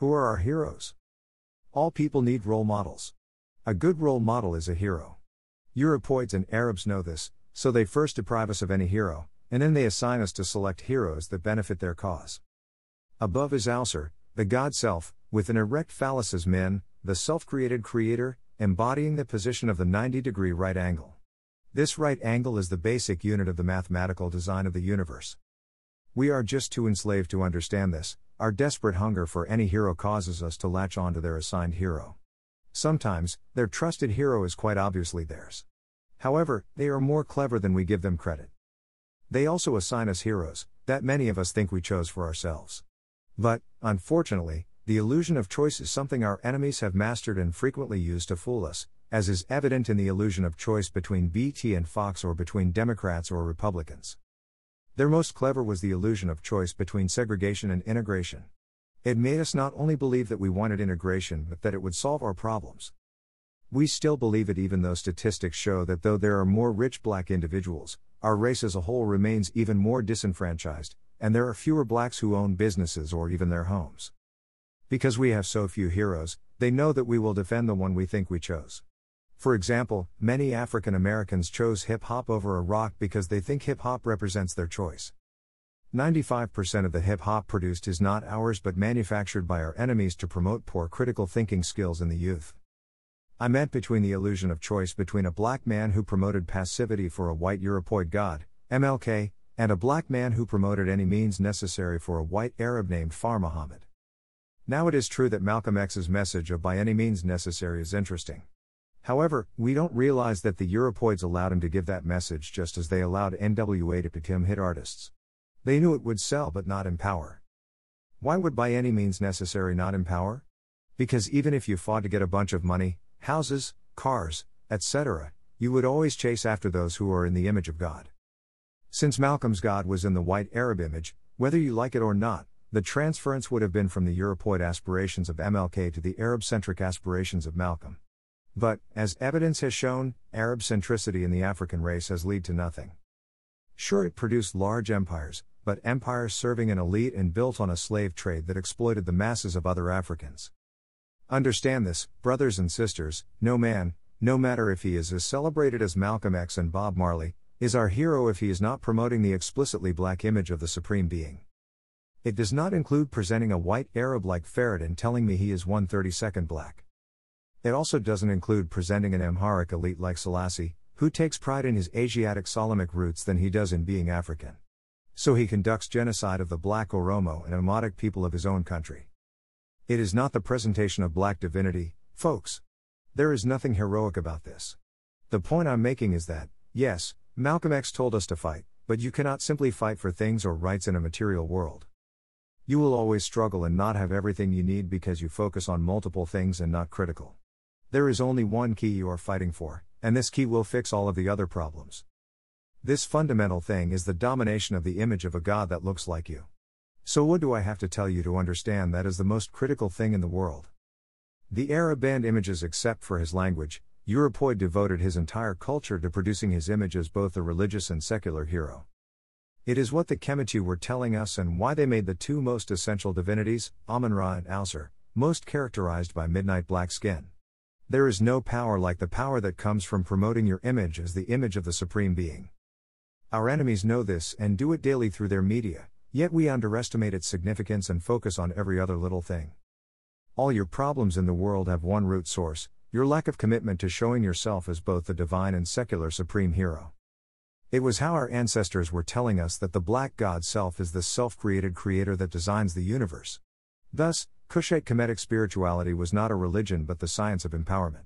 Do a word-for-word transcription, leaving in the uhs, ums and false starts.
Who are our heroes? All people need role models. A good role model is a hero. Europoids and Arabs know this, so they first deprive us of any hero, and then they assign us to select heroes that benefit their cause. Above is Ausir, the God Self, with an erect phallus as Min, the self-created creator, embodying the position of the ninety degree right angle. This right angle is the basic unit of the mathematical design of the universe. We are just too enslaved to understand this. Our desperate hunger for any hero causes us to latch on to their assigned hero. Sometimes, their trusted hero is quite obviously theirs. However, they are more clever than we give them credit. They also assign us heroes that many of us think we chose for ourselves. But, unfortunately, the illusion of choice is something our enemies have mastered and frequently used to fool us, as is evident in the illusion of choice between B T and Fox or between Democrats or Republicans. Their most clever was the illusion of choice between segregation and integration. It made us not only believe that we wanted integration but that it would solve our problems. We still believe it even though statistics show that though there are more rich black individuals, our race as a whole remains even more disenfranchised, and there are fewer blacks who own businesses or even their homes. Because we have so few heroes, they know that we will defend the one we think we chose. For example, many African Americans chose hip-hop over a rock because they think hip-hop represents their choice. ninety-five percent of the hip-hop produced is not ours but manufactured by our enemies to promote poor critical thinking skills in the youth. I meant between the illusion of choice between a black man who promoted passivity for a white Europoid god, M L K, and a black man who promoted any means necessary for a white Arab named Far Muhammad. Now it is true that Malcolm X's message of by any means necessary is interesting. However, we don't realize that the Europoids allowed him to give that message just as they allowed N W A to become hit artists. They knew it would sell but not empower. Why would by any means necessary not empower? Because even if you fought to get a bunch of money, houses, cars, et cetera, you would always chase after those who are in the image of God. Since Malcolm's God was in the white Arab image, whether you like it or not, the transference would have been from the Europoid aspirations of M L K to the Arab-centric aspirations of Malcolm. But, as evidence has shown, Arab centricity in the African race has led to nothing. Sure, it produced large empires, but empires serving an elite and built on a slave trade that exploited the masses of other Africans. Understand this, brothers and sisters, no man, no matter if he is as celebrated as Malcolm X and Bob Marley, is our hero if he is not promoting the explicitly black image of the Supreme Being. It does not include presenting a white Arab like Farad and telling me he is one thirty-second black. It also doesn't include presenting an Amharic elite like Selassie, who takes pride in his Asiatic Solomonic roots than he does in being African. So he conducts genocide of the black Oromo and Amharic people of his own country. It is not the presentation of black divinity, folks. There is nothing heroic about this. The point I'm making is that, yes, Malcolm X told us to fight, but you cannot simply fight for things or rights in a material world. You will always struggle and not have everything you need because you focus on multiple things and not critical. There is only one key you are fighting for, and this key will fix all of the other problems. This fundamental thing is the domination of the image of a God that looks like you. So what do I have to tell you to understand that is the most critical thing in the world? The Arab banned images except for his language. Europoid devoted his entire culture to producing his image as both a religious and secular hero. It is what the Kemetu were telling us and why they made the two most essential divinities, Amun-Ra and Ausir, most characterized by midnight black skin. There is no power like the power that comes from promoting your image as the image of the Supreme Being. Our enemies know this and do it daily through their media, yet we underestimate its significance and focus on every other little thing. All your problems in the world have one root source, your lack of commitment to showing yourself as both the divine and secular Supreme Hero. It was how our ancestors were telling us that the black God Self is the self-created creator that designs the universe. Thus, Kushite Kemetic spirituality was not a religion but the science of empowerment.